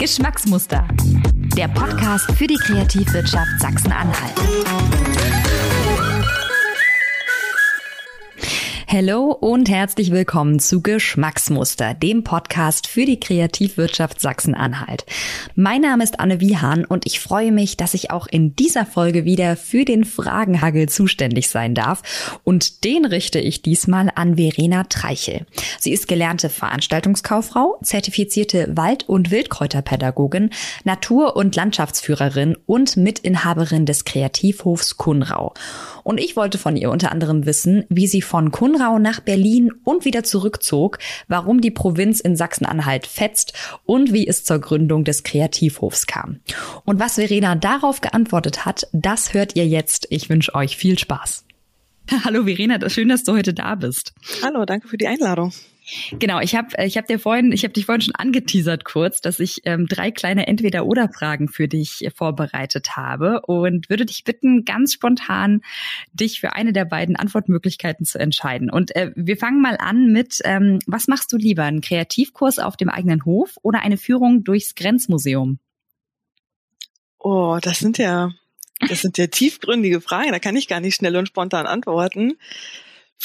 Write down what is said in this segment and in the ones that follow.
Geschmacksmuster, der Podcast für die Kreativwirtschaft Sachsen-Anhalt. Hallo und herzlich willkommen zu Geschmacksmuster, dem Podcast für die Kreativwirtschaft Sachsen-Anhalt. Mein Name ist Anne Wiehahn und ich freue mich, dass ich auch in dieser Folge wieder für den Fragenhagel zuständig sein darf. Und den richte ich diesmal an Verena Treichel. Sie ist gelernte Veranstaltungskauffrau, zertifizierte Wald- und Wildkräuterpädagogin, Natur- und Landschaftsführerin und Mitinhaberin des Kreativhofs Kunrau. Und ich wollte von ihr unter anderem wissen, wie sie von Kunrau nach Berlin und wieder zurückzog, warum die Provinz in Sachsen-Anhalt fetzt und wie es zur Gründung des Kreativhofs kam. Und was Verena darauf geantwortet hat, das hört ihr jetzt. Ich wünsche euch viel Spaß. Hallo Verena, schön, dass du heute da bist. Hallo, danke für die Einladung. Genau, ich habe dich vorhin schon angeteasert kurz, dass ich drei kleine Entweder-oder-Fragen für dich vorbereitet habe und würde dich bitten, ganz spontan dich für eine der beiden Antwortmöglichkeiten zu entscheiden. Und wir fangen mal an mit, was machst du lieber, einen Kreativkurs auf dem eigenen Hof oder eine Führung durchs Grenzmuseum? Oh, das sind ja tiefgründige Fragen, da kann ich gar nicht schnell und spontan antworten.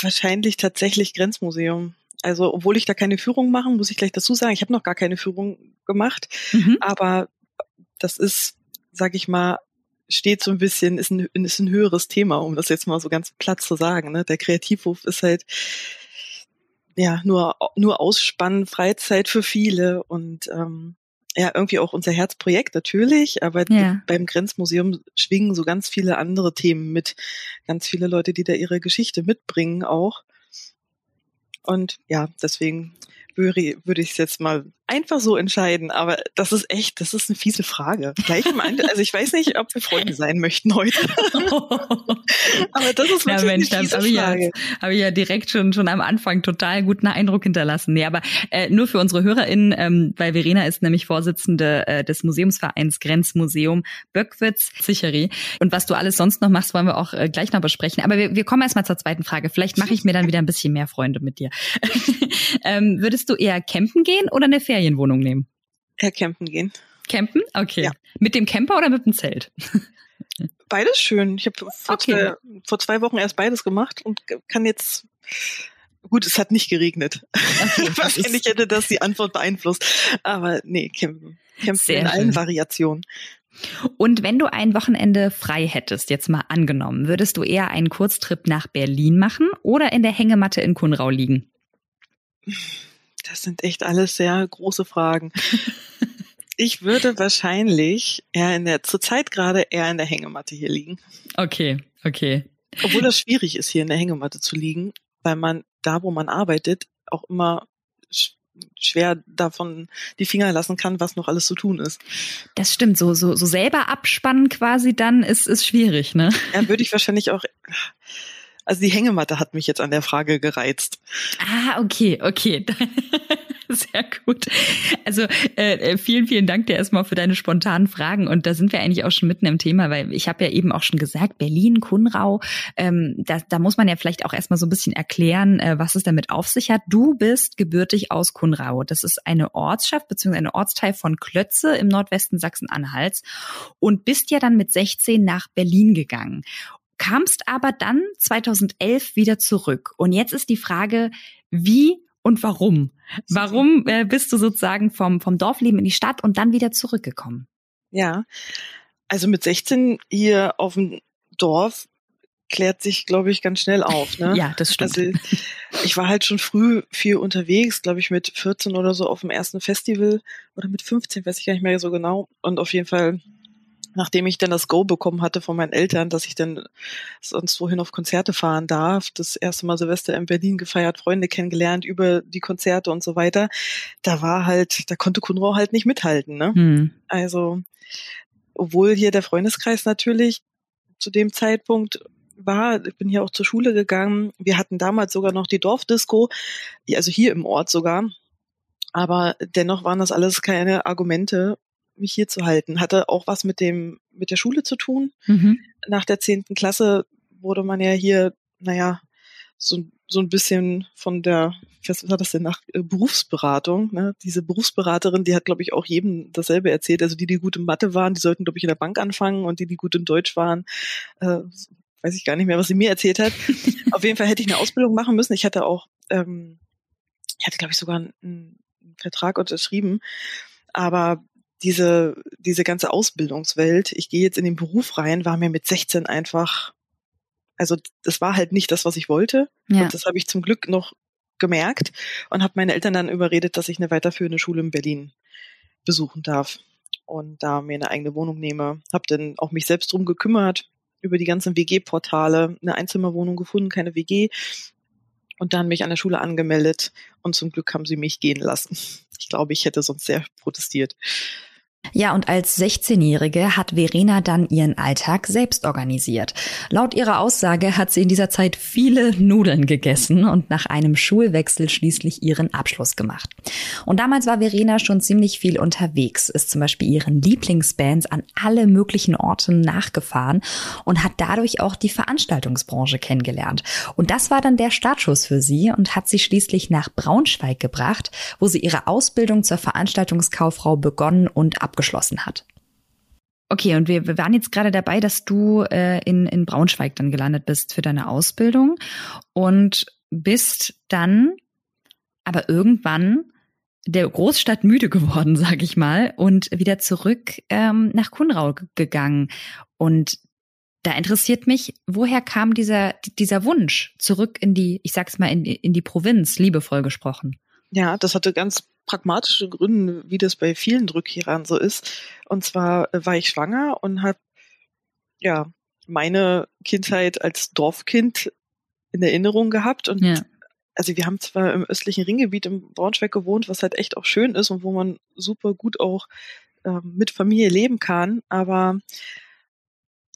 Wahrscheinlich tatsächlich Grenzmuseum. Also, obwohl ich da keine Führung mache, muss ich gleich dazu sagen, ich habe noch gar keine Führung gemacht, aber das ist, sag ich mal, steht so ein bisschen, ist ein höheres Thema, um das jetzt mal so ganz platt zu sagen, ne? Der Kreativhof ist halt, ja, nur Ausspannen, Freizeit für viele und, ja, irgendwie auch unser Herzprojekt natürlich, aber ja. Beim Grenzmuseum schwingen so ganz viele andere Themen mit, ganz viele Leute, die da ihre Geschichte mitbringen auch. Und ja, deswegen würde ich es jetzt mal einfach so entscheiden. Aber das ist eine fiese Frage. Gleich am Ende, also ich weiß nicht, ob wir Freunde sein möchten heute. Aber das ist natürlich eine fiese Frage. Habe ich ja direkt schon am Anfang total guten Eindruck hinterlassen. Nee, aber nur für unsere HörerInnen, weil Verena ist nämlich Vorsitzende des Museumsvereins Grenzmuseum Böckwitz-Zicherie. Und was du alles sonst noch machst, wollen wir auch gleich noch besprechen. Aber wir kommen erstmal zur zweiten Frage. Vielleicht mache ich mir dann wieder ein bisschen mehr Freunde mit dir. Würdest du eher campen gehen oder eine Ferienwohnung nehmen? Ja, campen gehen. Campen? Okay. Ja. Mit dem Camper oder mit dem Zelt? Beides schön. Ich habe vor 2 Wochen erst beides gemacht und kann jetzt... Gut, es hat nicht geregnet. Okay, wahrscheinlich hätte das die Antwort beeinflusst. Aber nee, campen in allen Variationen. Und wenn du ein Wochenende frei hättest, jetzt mal angenommen, würdest du eher einen Kurztrip nach Berlin machen oder in der Hängematte in Kunrau liegen? Das sind echt alles sehr große Fragen. Ich würde wahrscheinlich zurzeit gerade eher in der Hängematte hier liegen. Okay. Obwohl das schwierig ist, hier in der Hängematte zu liegen, weil man da, wo man arbeitet, auch immer schwer davon die Finger lassen kann, was noch alles zu tun ist. Das stimmt, so selber abspannen quasi dann ist schwierig, ne? Ja, würde ich wahrscheinlich auch... Also die Hängematte hat mich jetzt an der Frage gereizt. Ah, okay. Sehr gut. Also vielen, vielen Dank dir erstmal für deine spontanen Fragen. Und da sind wir eigentlich auch schon mitten im Thema, weil ich habe ja eben auch schon gesagt, Berlin, Kunrau, da muss man ja vielleicht auch erstmal so ein bisschen erklären, was es damit auf sich hat. Du bist gebürtig aus Kunrau. Das ist eine Ortschaft bzw. ein Ortsteil von Klötze im Nordwesten Sachsen-Anhalts und bist ja dann mit 16 nach Berlin gegangen. Kamst aber dann 2011 wieder zurück. Und jetzt ist die Frage, wie und warum? Warum bist du sozusagen vom Dorfleben in die Stadt und dann wieder zurückgekommen? Ja, also mit 16 hier auf dem Dorf klärt sich, glaube ich, ganz schnell auf. Ne? Ja, das stimmt. Also ich war halt schon früh viel unterwegs, glaube ich mit 14 oder so auf dem ersten Festival oder mit 15, weiß ich gar nicht mehr so genau. Und auf jeden Fall... Nachdem ich dann das Go bekommen hatte von meinen Eltern, dass ich dann sonst wohin auf Konzerte fahren darf, das erste Mal Silvester in Berlin gefeiert, Freunde kennengelernt über die Konzerte und so weiter, da konnte Kunrau halt nicht mithalten, ne? Mhm. Also, obwohl hier der Freundeskreis natürlich zu dem Zeitpunkt war, ich bin hier auch zur Schule gegangen, wir hatten damals sogar noch die Dorfdisco, also hier im Ort sogar, aber dennoch waren das alles keine Argumente, mich hier zu halten. Hatte auch was mit der Schule zu tun. Mhm. Nach der 10. Klasse wurde man ja hier, so ein bisschen von der was war das denn, nach Berufsberatung, ne? Diese Berufsberaterin, die hat, glaube ich, auch jedem dasselbe erzählt. Also die gut in Mathe waren, die sollten, glaube ich, in der Bank anfangen, und die gut in Deutsch waren, weiß ich gar nicht mehr, was sie mir erzählt hat. Auf jeden Fall hätte ich eine Ausbildung machen müssen. Ich hatte auch, glaube ich, sogar einen Vertrag unterschrieben. Aber diese ganze Ausbildungswelt, ich gehe jetzt in den Beruf rein, war mir mit 16 einfach, also das war halt nicht das, was ich wollte. Ja. Und das habe ich zum Glück noch gemerkt und habe meine Eltern dann überredet, dass ich eine weiterführende Schule in Berlin besuchen darf und da mir eine eigene Wohnung nehme. Habe dann auch mich selbst drum gekümmert, über die ganzen WG-Portale, eine Einzimmerwohnung gefunden, keine WG, und dann mich an der Schule angemeldet, und zum Glück haben sie mich gehen lassen. Ich glaube, ich hätte sonst sehr protestiert. Ja, und als 16-Jährige hat Verena dann ihren Alltag selbst organisiert. Laut ihrer Aussage hat sie in dieser Zeit viele Nudeln gegessen und nach einem Schulwechsel schließlich ihren Abschluss gemacht. Und damals war Verena schon ziemlich viel unterwegs, ist zum Beispiel ihren Lieblingsbands an alle möglichen Orten nachgefahren und hat dadurch auch die Veranstaltungsbranche kennengelernt. Und das war dann der Startschuss für sie und hat sie schließlich nach Braunschweig gebracht, wo sie ihre Ausbildung zur Veranstaltungskauffrau begonnen und abgeschlossen hat. Okay, und wir waren jetzt gerade dabei, dass du in Braunschweig dann gelandet bist für deine Ausbildung und bist dann aber irgendwann der Großstadt müde geworden, sage ich mal, und wieder zurück nach Kunrau gegangen. Und da interessiert mich, woher kam dieser Wunsch zurück in die, ich sag's mal, in die Provinz, liebevoll gesprochen? Ja, das hatte ganz pragmatische Gründe, wie das bei vielen Rückkehrern so ist. Und zwar war ich schwanger und habe ja meine Kindheit als Dorfkind in Erinnerung gehabt. Und ja. Also wir haben zwar im östlichen Ringgebiet im Braunschweig gewohnt, was halt echt auch schön ist und wo man super gut auch mit Familie leben kann, aber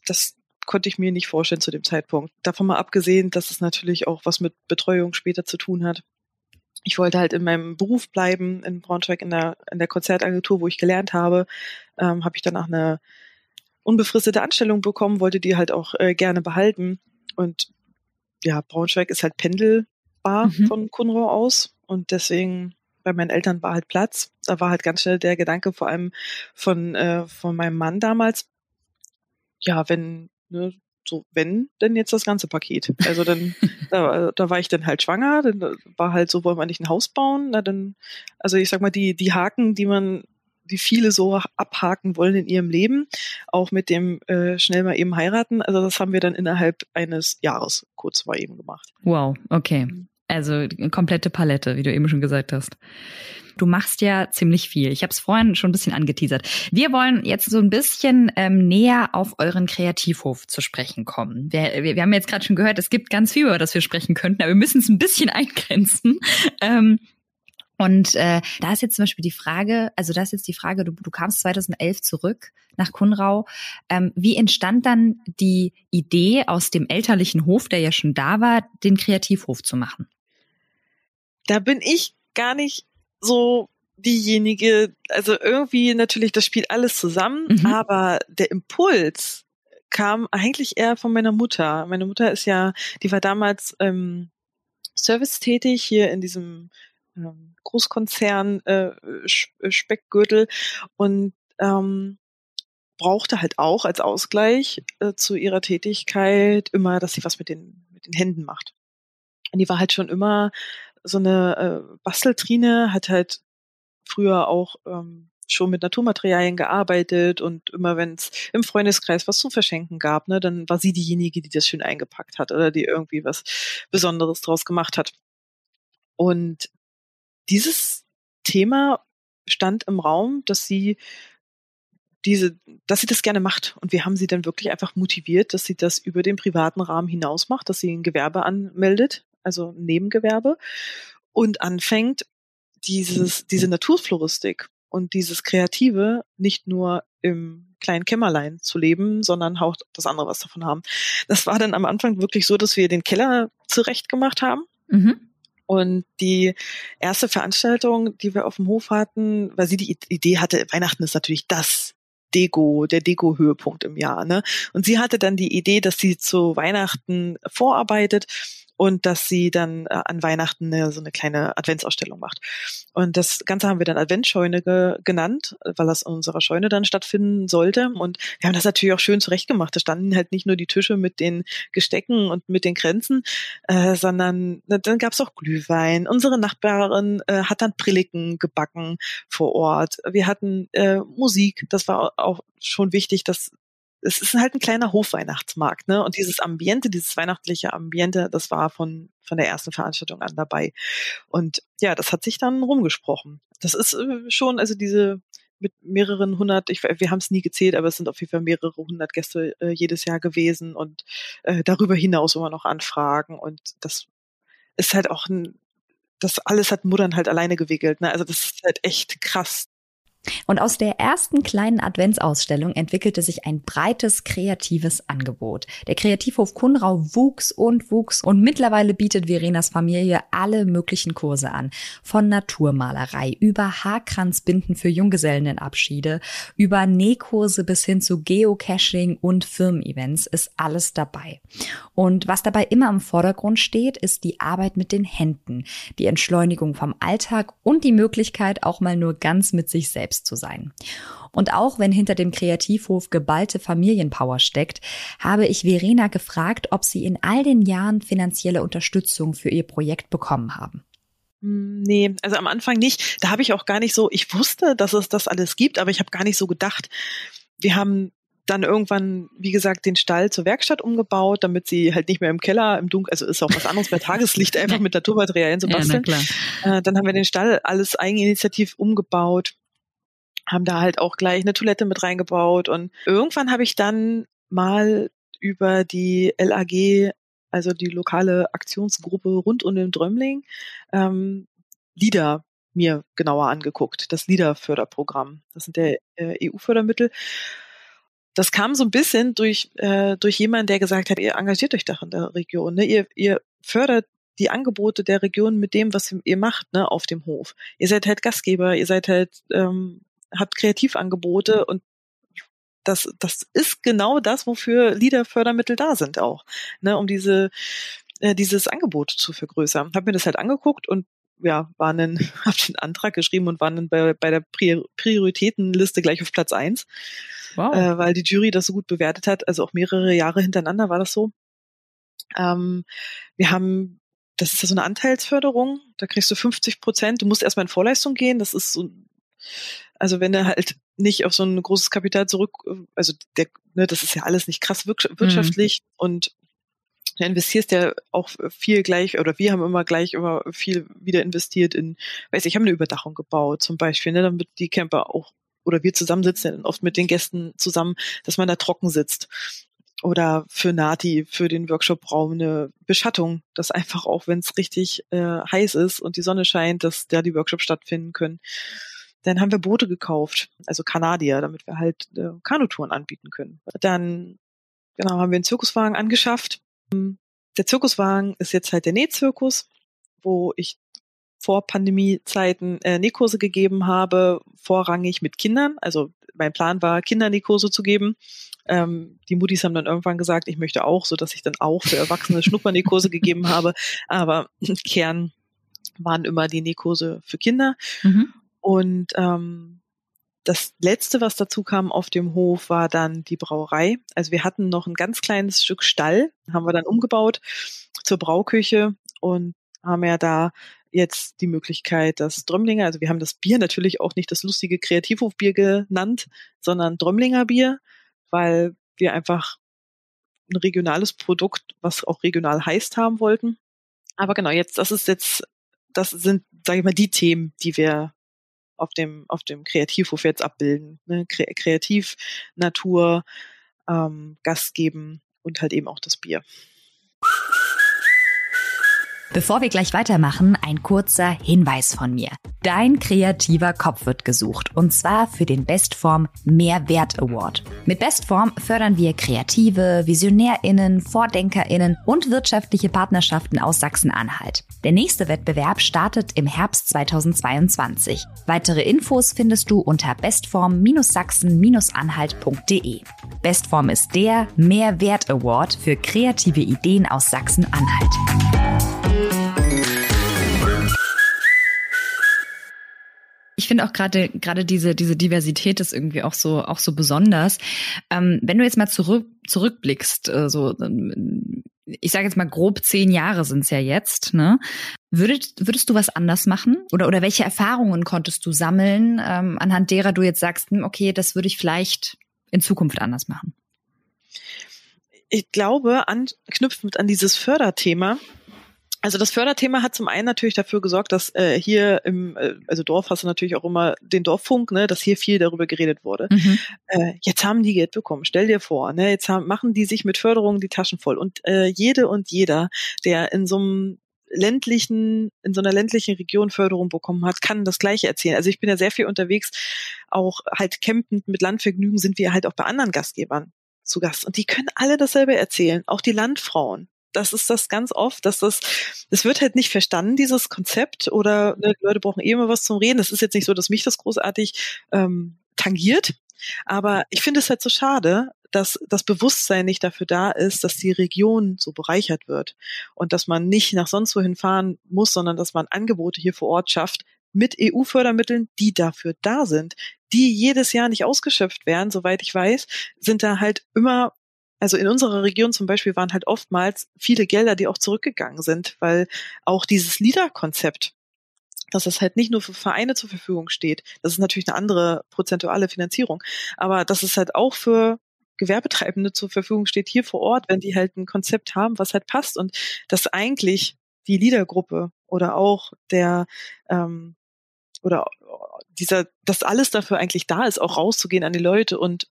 das konnte ich mir nicht vorstellen zu dem Zeitpunkt. Davon mal abgesehen, dass es natürlich auch was mit Betreuung später zu tun hat. Ich wollte halt in meinem Beruf bleiben, in Braunschweig in der Konzertagentur, wo ich gelernt habe, habe ich danach eine unbefristete Anstellung bekommen, wollte die halt auch gerne behalten. Und ja, Braunschweig ist halt pendelbar von Kunrau aus, und deswegen bei meinen Eltern war halt Platz. Da war halt ganz schnell der Gedanke, vor allem von meinem Mann damals, ja, wenn denn jetzt das ganze Paket. Also dann, da war ich dann halt schwanger, dann war halt so, wollen wir nicht ein Haus bauen? Na dann, also ich sag mal, die Haken, die viele so abhaken wollen in ihrem Leben, auch mit dem schnell mal eben heiraten, also das haben wir dann innerhalb eines Jahres kurz mal eben gemacht. Wow, okay. Also eine komplette Palette, wie du eben schon gesagt hast. Du machst ja ziemlich viel. Ich habe es vorhin schon ein bisschen angeteasert. Wir wollen jetzt so ein bisschen näher auf euren Kreativhof zu sprechen kommen. Wir haben jetzt gerade schon gehört, es gibt ganz viel, über das wir sprechen könnten, aber wir müssen es ein bisschen eingrenzen. Da ist jetzt zum Beispiel die Frage, du kamst 2011 zurück nach Kunrau. Wie entstand dann die Idee aus dem elterlichen Hof, der ja schon da war, den Kreativhof zu machen? Da bin ich gar nicht so diejenige, also irgendwie natürlich, das spielt alles zusammen, aber der Impuls kam eigentlich eher von meiner Mutter. Meine Mutter die war damals Service tätig hier in diesem Großkonzern, Speckgürtel, und brauchte halt auch als Ausgleich zu ihrer Tätigkeit immer, dass sie was mit den Händen macht. Und die war halt schon immer so eine Basteltrine, hat halt früher auch schon mit Naturmaterialien gearbeitet, und immer wenn es im Freundeskreis was zu verschenken gab, ne, dann war sie diejenige, die das schön eingepackt hat oder die irgendwie was Besonderes draus gemacht hat. Und dieses Thema stand im Raum, dass sie das gerne macht. Und wir haben sie dann wirklich einfach motiviert, dass sie das über den privaten Rahmen hinaus macht, dass sie ein Gewerbe anmeldet, also ein Nebengewerbe, und anfängt, diese Naturfloristik und dieses Kreative nicht nur im kleinen Kämmerlein zu leben, sondern auch das andere was davon haben. Das war dann am Anfang wirklich so, dass wir den Keller zurecht gemacht haben. Und die erste Veranstaltung, die wir auf dem Hof hatten, weil sie die Idee hatte, Weihnachten ist natürlich der Deko-Höhepunkt im Jahr, ne? Und sie hatte dann die Idee, dass sie zu Weihnachten vorarbeitet und dass sie dann an Weihnachten so eine kleine Adventsausstellung macht. Und das Ganze haben wir dann Adventsscheune genannt, weil das in unserer Scheune dann stattfinden sollte. Und wir haben das natürlich auch schön zurechtgemacht. Da standen halt nicht nur die Tische mit den Gestecken und mit den Kränzen, sondern dann gab es auch Glühwein. Unsere Nachbarin hat dann Prilliken gebacken vor Ort. Wir hatten Musik, das war auch schon wichtig, dass es ist halt ein kleiner Hofweihnachtsmarkt, ne? Und dieses Ambiente, dieses weihnachtliche Ambiente, das war von der ersten Veranstaltung an dabei. Und ja, das hat sich dann rumgesprochen. Das ist schon, also diese mit mehreren hundert, wir haben es nie gezählt, aber es sind auf jeden Fall mehrere hundert Gäste jedes Jahr gewesen und darüber hinaus immer noch Anfragen. Und das ist halt auch das alles hat Muttern halt alleine gewickelt, ne? Also das ist halt echt krass. Und aus der ersten kleinen Adventsausstellung entwickelte sich ein breites, kreatives Angebot. Der Kreativhof Kunrau wuchs und mittlerweile bietet Verenas Familie alle möglichen Kurse an. Von Naturmalerei über Haarkranzbinden für Junggesellenabschiede, über Nähkurse bis hin zu Geocaching und Firmen-Events ist alles dabei. Und was dabei immer im Vordergrund steht, ist die Arbeit mit den Händen, die Entschleunigung vom Alltag und die Möglichkeit, auch mal nur ganz mit sich selbst zu sein. Und auch wenn hinter dem Kreativhof geballte Familienpower steckt, habe ich Verena gefragt, ob sie in all den Jahren finanzielle Unterstützung für ihr Projekt bekommen haben. Nee, also am Anfang nicht. Da habe ich auch gar nicht so, ich wusste, dass es das alles gibt, aber ich habe gar nicht so gedacht. Wir haben dann irgendwann, wie gesagt, den Stall zur Werkstatt umgebaut, damit sie halt nicht mehr im Keller, im Dunkeln, also ist auch was anderes bei Tageslicht, einfach mit Naturmaterialien zu basteln. Ja, dann haben wir den Stall alles eigeninitiativ umgebaut, haben da halt auch gleich eine Toilette mit reingebaut. Und irgendwann habe ich dann mal über die LAG, also die lokale Aktionsgruppe rund um den Drömmling, LEADER mir genauer angeguckt, das LEADER-Förderprogramm. Das sind der EU-Fördermittel. Das kam so ein bisschen durch jemanden, der gesagt hat, ihr engagiert euch doch in der Region, ne? Ihr fördert die Angebote der Region mit dem, was ihr macht, ne, auf dem Hof. Ihr seid halt Gastgeber, ihr seid halt habt Kreativangebote und das ist genau das, wofür LEADER-Fördermittel da sind auch, ne, um dieses Angebot zu vergrößern. Hab mir das halt angeguckt und ja, hab den Antrag geschrieben und war dann bei der Prioritätenliste gleich auf Platz 1, wow. Weil die Jury das so gut bewertet hat, also auch mehrere Jahre hintereinander war das so. Wir haben, das ist ja so eine Anteilsförderung, da kriegst du 50%, du musst erstmal in Vorleistung gehen, das ist so. Also wenn du halt nicht auf so ein großes Kapital das ist ja alles nicht krass wirtschaftlich und du investierst ja auch viel gleich, oder wir haben immer viel wieder investiert ich habe eine Überdachung gebaut zum Beispiel, ne, damit die Camper auch, oder wir zusammensitzen oft mit den Gästen zusammen, dass man da trocken sitzt. Oder für Nati, für den Workshop-Raum eine Beschattung, dass einfach auch, wenn es richtig heiß ist und die Sonne scheint, dass da die Workshops stattfinden können. Dann haben wir Boote gekauft, also Kanadier, damit wir halt Kanutouren anbieten können. Dann haben wir einen Zirkuswagen angeschafft. Der Zirkuswagen ist jetzt halt der Nähzirkus, wo ich vor Pandemiezeiten Nähkurse gegeben habe, vorrangig mit Kindern. Also mein Plan war, Kindern Nähkurse zu geben. Die Muttis haben dann irgendwann gesagt, ich möchte auch, sodass ich dann auch für Erwachsene Schnuppernähkurse gegeben habe. Aber im Kern waren immer die Nähkurse für Kinder. Mhm. Und das Letzte, was dazu kam auf dem Hof, war dann die Brauerei. Also wir hatten noch ein ganz kleines Stück Stall, haben wir dann umgebaut zur Brauküche und haben ja da jetzt die Möglichkeit, dass Drömmlinger, also wir haben das Bier natürlich auch nicht das lustige Kreativhofbier genannt, sondern Drömmlinger Bier, weil wir einfach ein regionales Produkt, was auch regional heißt, haben wollten. Aber genau, das sind, sage ich mal, die Themen, die wir auf dem Kreativhof jetzt abbilden. Ne? Kreativ, Natur, Gast geben und halt eben auch das Bier. Bevor wir gleich weitermachen, ein kurzer Hinweis von mir. Dein kreativer Kopf wird gesucht, und zwar für den Bestform Mehrwert Award. Mit Bestform fördern wir Kreative, VisionärInnen, VordenkerInnen und wirtschaftliche Partnerschaften aus Sachsen-Anhalt. Der nächste Wettbewerb startet im Herbst 2022. Weitere Infos findest du unter bestform-sachsen-anhalt.de. Bestform ist der Mehrwert Award für kreative Ideen aus Sachsen-Anhalt. ich finde auch gerade diese Diversität ist irgendwie auch so besonders. Wenn du jetzt mal zurückblickst, so ich sage jetzt mal grob 10 Jahre sind's ja jetzt, ne? Würdest du was anders machen? Oder welche Erfahrungen konntest du sammeln, anhand derer du jetzt sagst, okay, das würde ich vielleicht in Zukunft anders machen? Ich glaube, anknüpfend an dieses Förderthema. Also das Förderthema hat zum einen natürlich dafür gesorgt, dass hier im Dorf hast du natürlich auch immer den Dorffunk, ne, dass hier viel darüber geredet wurde. Mhm. Jetzt haben die Geld bekommen, stell dir vor, ne, jetzt machen die sich mit Förderungen die Taschen voll. Und jede und jeder, der in so einer ländlichen Region Förderung bekommen hat, kann das Gleiche erzählen. Also ich bin ja sehr viel unterwegs, auch halt campend mit Landvergnügen sind wir halt auch bei anderen Gastgebern zu Gast. Und die können alle dasselbe erzählen, auch die Landfrauen. Das ist das ganz oft, dass das wird halt nicht verstanden, dieses Konzept, oder ne, die Leute brauchen eh immer was zum Reden. Das ist jetzt nicht so, dass mich das großartig tangiert, aber ich finde es halt so schade, dass das Bewusstsein nicht dafür da ist, dass die Region so bereichert wird und dass man nicht nach sonst wohin fahren muss, sondern dass man Angebote hier vor Ort schafft mit EU-Fördermitteln, die dafür da sind, die jedes Jahr nicht ausgeschöpft werden, soweit ich weiß, sind da halt immer. Also in unserer Region zum Beispiel waren halt oftmals viele Gelder, die auch zurückgegangen sind, weil auch dieses LEADER-Konzept, dass es halt nicht nur für Vereine zur Verfügung steht, das ist natürlich eine andere prozentuale Finanzierung, aber dass es halt auch für Gewerbetreibende zur Verfügung steht, hier vor Ort, wenn die halt ein Konzept haben, was halt passt, und dass eigentlich die LEADER-Gruppe oder auch dass alles dafür eigentlich da ist, auch rauszugehen an die Leute und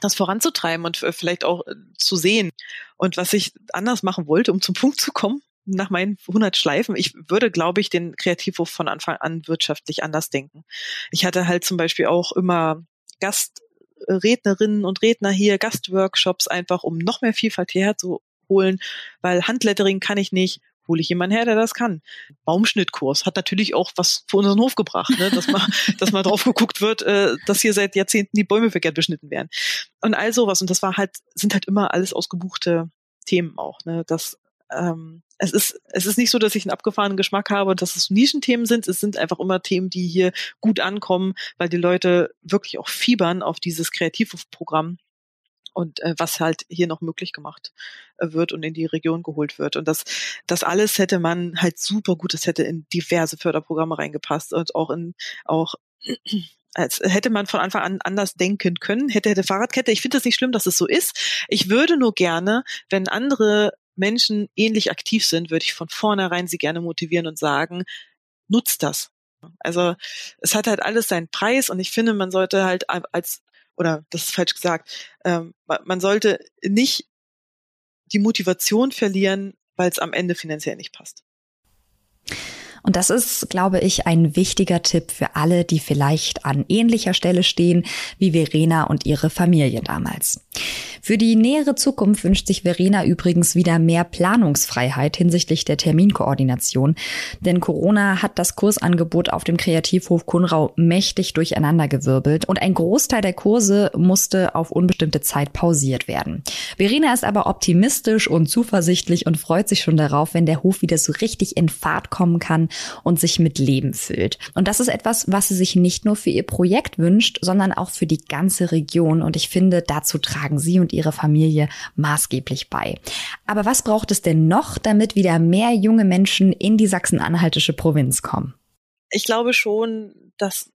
das voranzutreiben und vielleicht auch zu sehen. Und was ich anders machen wollte, um zum Punkt zu kommen, nach meinen 100 Schleifen, ich würde, glaube ich, den Kreativhof von Anfang an wirtschaftlich anders denken. Ich hatte halt zum Beispiel auch immer Gastrednerinnen und Redner hier, Gastworkshops, einfach um noch mehr Vielfalt hierher zu holen, weil Handlettering kann ich nicht, hole ich jemanden her, der das kann. Baumschnittkurs hat natürlich auch was für unseren Hof gebracht, ne? dass mal drauf geguckt wird, dass hier seit Jahrzehnten die Bäume verkehrt beschnitten werden. Und all sowas. Und das sind halt immer alles ausgebuchte Themen auch, ne? Das, es ist nicht so, dass ich einen abgefahrenen Geschmack habe und dass es Nischenthemen sind. Es sind einfach immer Themen, die hier gut ankommen, weil die Leute wirklich auch fiebern auf dieses Kreativprogramm. Und was halt hier noch möglich gemacht wird und in die Region geholt wird. Und das alles hätte man halt super gut, das hätte in diverse Förderprogramme reingepasst und auch als hätte man von Anfang an anders denken können, hätte Fahrradkette. Ich finde es nicht schlimm, dass es so ist. Ich würde nur gerne, wenn andere Menschen ähnlich aktiv sind, würde ich von vornherein sie gerne motivieren und sagen, nutzt das. Also es hat halt alles seinen Preis und ich finde, man sollte halt man sollte nicht die Motivation verlieren, weil es am Ende finanziell nicht passt. Und das ist, glaube ich, ein wichtiger Tipp für alle, die vielleicht an ähnlicher Stelle stehen wie Verena und ihre Familie damals. Für die nähere Zukunft wünscht sich Verena übrigens wieder mehr Planungsfreiheit hinsichtlich der Terminkoordination. Denn Corona hat das Kursangebot auf dem Kreativhof Kunrau mächtig durcheinandergewirbelt und ein Großteil der Kurse musste auf unbestimmte Zeit pausiert werden. Verena ist aber optimistisch und zuversichtlich und freut sich schon darauf, wenn der Hof wieder so richtig in Fahrt kommen kann und sich mit Leben füllt. Und das ist etwas, was sie sich nicht nur für ihr Projekt wünscht, sondern auch für die ganze Region. Und ich finde, dazu tragen sie und ihre Familie maßgeblich bei. Aber was braucht es denn noch, damit wieder mehr junge Menschen in die sachsen-anhaltische Provinz kommen? Ich glaube schon, dass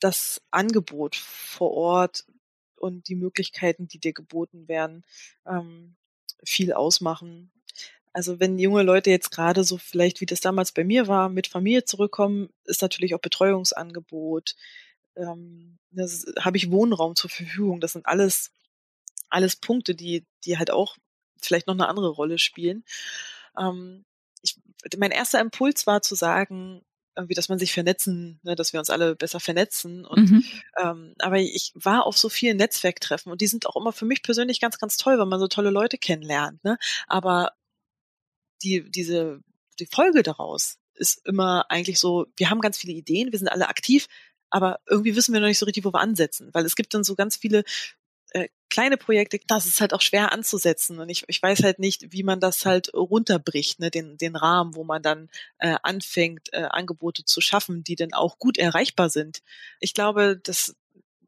das Angebot vor Ort und die Möglichkeiten, die dir geboten werden, viel ausmachen. Also wenn junge Leute jetzt gerade so vielleicht, wie das damals bei mir war, mit Familie zurückkommen, ist natürlich auch Betreuungsangebot, habe ich Wohnraum zur Verfügung. Das sind alles Punkte, die halt auch vielleicht noch eine andere Rolle spielen. Mein erster Impuls war zu sagen, irgendwie, dass man sich vernetzen, ne, dass wir uns alle besser vernetzen. Und aber ich war auf so vielen Netzwerktreffen und die sind auch immer für mich persönlich ganz, ganz toll, weil man so tolle Leute kennenlernt. Ne? Aber die Folge daraus ist immer eigentlich so, wir haben ganz viele Ideen, wir sind alle aktiv, aber irgendwie wissen wir noch nicht so richtig, wo wir ansetzen, weil es gibt dann so ganz viele kleine Projekte, das ist halt auch schwer anzusetzen. Und ich weiß halt nicht, wie man das halt runterbricht, ne, den Rahmen, wo man dann anfängt, Angebote zu schaffen, die dann auch gut erreichbar sind. Ich glaube, dass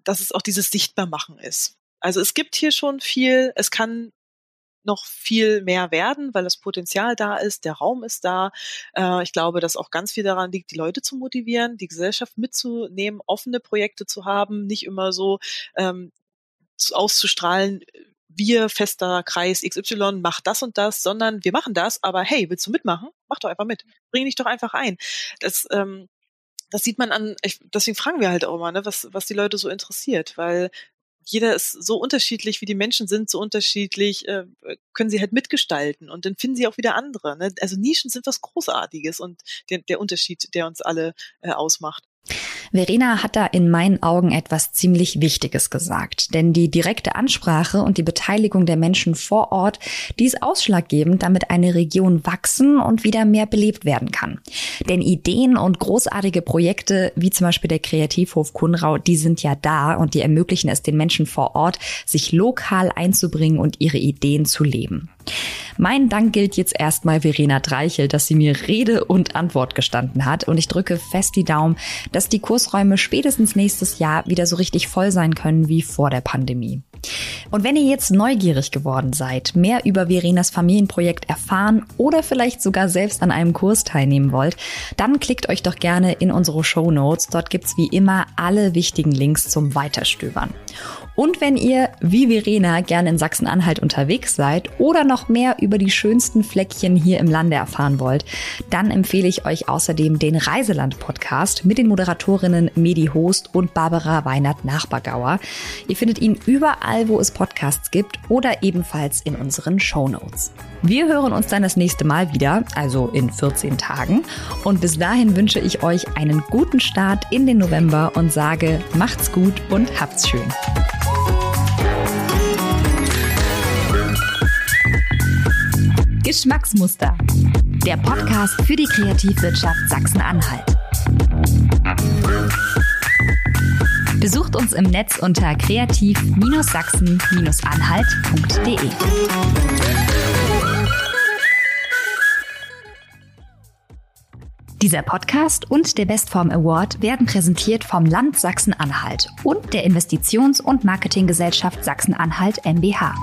es auch dieses Sichtbarmachen ist. Also es gibt hier schon viel, es kann noch viel mehr werden, weil das Potenzial da ist, der Raum ist da. Ich glaube, dass auch ganz viel daran liegt, die Leute zu motivieren, die Gesellschaft mitzunehmen, offene Projekte zu haben, nicht immer so auszustrahlen, wir, fester Kreis XY, macht das und das, sondern wir machen das, aber hey, willst du mitmachen? Mach doch einfach mit. Bring dich doch einfach ein. Das sieht man an, deswegen fragen wir halt auch immer, ne, was die Leute so interessiert, weil jeder ist so unterschiedlich, wie die Menschen sind, so unterschiedlich, können sie halt mitgestalten und dann finden sie auch wieder andere. Ne? Also Nischen sind was Großartiges und der Unterschied, der uns alle ausmacht. Verena hat da in meinen Augen etwas ziemlich Wichtiges gesagt, denn die direkte Ansprache und die Beteiligung der Menschen vor Ort, die ist ausschlaggebend, damit eine Region wachsen und wieder mehr belebt werden kann. Denn Ideen und großartige Projekte, wie zum Beispiel der Kreativhof Kunrau, die sind ja da und die ermöglichen es den Menschen vor Ort, sich lokal einzubringen und ihre Ideen zu leben. Mein Dank gilt jetzt erstmal Verena Treichel, dass sie mir Rede und Antwort gestanden hat, und ich drücke fest die Daumen, dass die Kursräume spätestens nächstes Jahr wieder so richtig voll sein können wie vor der Pandemie. Und wenn ihr jetzt neugierig geworden seid, mehr über Verenas Familienprojekt erfahren oder vielleicht sogar selbst an einem Kurs teilnehmen wollt, dann klickt euch doch gerne in unsere Shownotes. Dort gibt's wie immer alle wichtigen Links zum Weiterstöbern. Und wenn ihr, wie Verena, gerne in Sachsen-Anhalt unterwegs seid oder noch mehr über die schönsten Fleckchen hier im Lande erfahren wollt, dann empfehle ich euch außerdem den Reiseland-Podcast mit den Moderatorinnen Medi Host und Barbara Weinert-Nachbargauer. Ihr findet ihn überall, wo es Podcasts gibt oder ebenfalls in unseren Shownotes. Wir hören uns dann das nächste Mal wieder, also in 14 Tagen. Und bis dahin wünsche ich euch einen guten Start in den November und sage, macht's gut und habt's schön. Geschmacksmuster, der Podcast für die Kreativwirtschaft Sachsen-Anhalt. Besucht uns im Netz unter kreativ-sachsen-anhalt.de. Dieser Podcast und der Bestform Award werden präsentiert vom Land Sachsen-Anhalt und der Investitions- und Marketinggesellschaft Sachsen-Anhalt mbH.